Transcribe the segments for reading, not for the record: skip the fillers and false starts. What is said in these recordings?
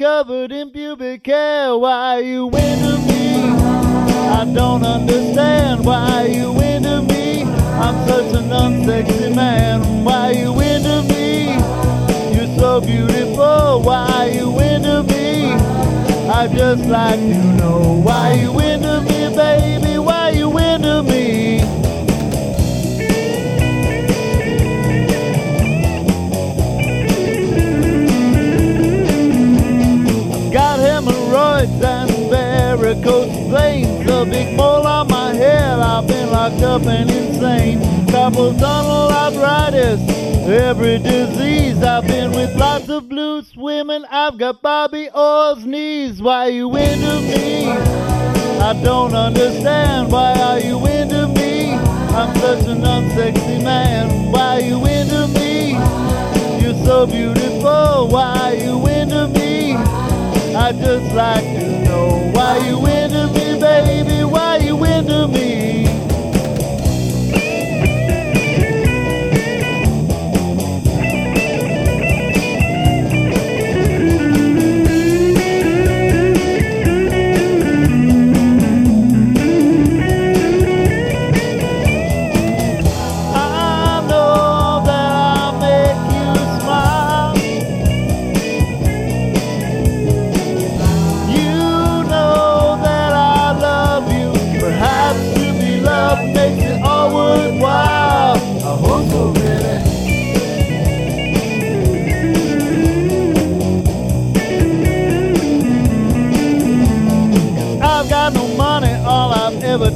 covered in pubic hair. Why are you into me? I don't understand. Why are you into me? I'm such an unsexy man. Why are you into me? You're so beautiful. Why are you into me? I just like to know. Why are you into me, baby? Why are you into me? And varicose veins, a big mole on my head. I've been locked up and insane. Carpal tunnel arthritis, every disease. I've been with lots of blues women. I've got Bobby Orr's knees. Why are you into me? I don't understand. Why are you into me? I'm such an unsexy man. Why are you into me? You're so beautiful. Why are you into me? I just like to know. Why you into me, baby? Why you into me?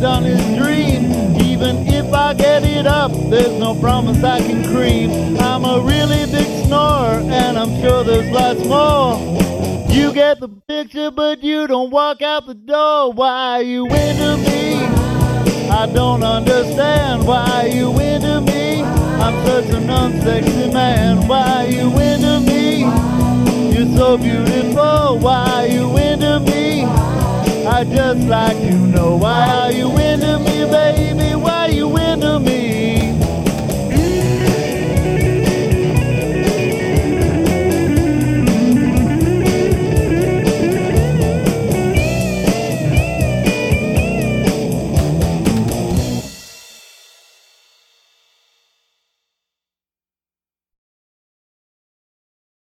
Done his dream. Even if I get it up, there's no promise I can cream. I'm a really big snorer, and I'm sure there's lots more. You get the picture, but you don't walk out the door. Why are you into me? I don't understand. Why are you into me? I'm such an unsexy man. Why are you into me? You're so beautiful. Why are you into me? I just like to know. Why are you into me?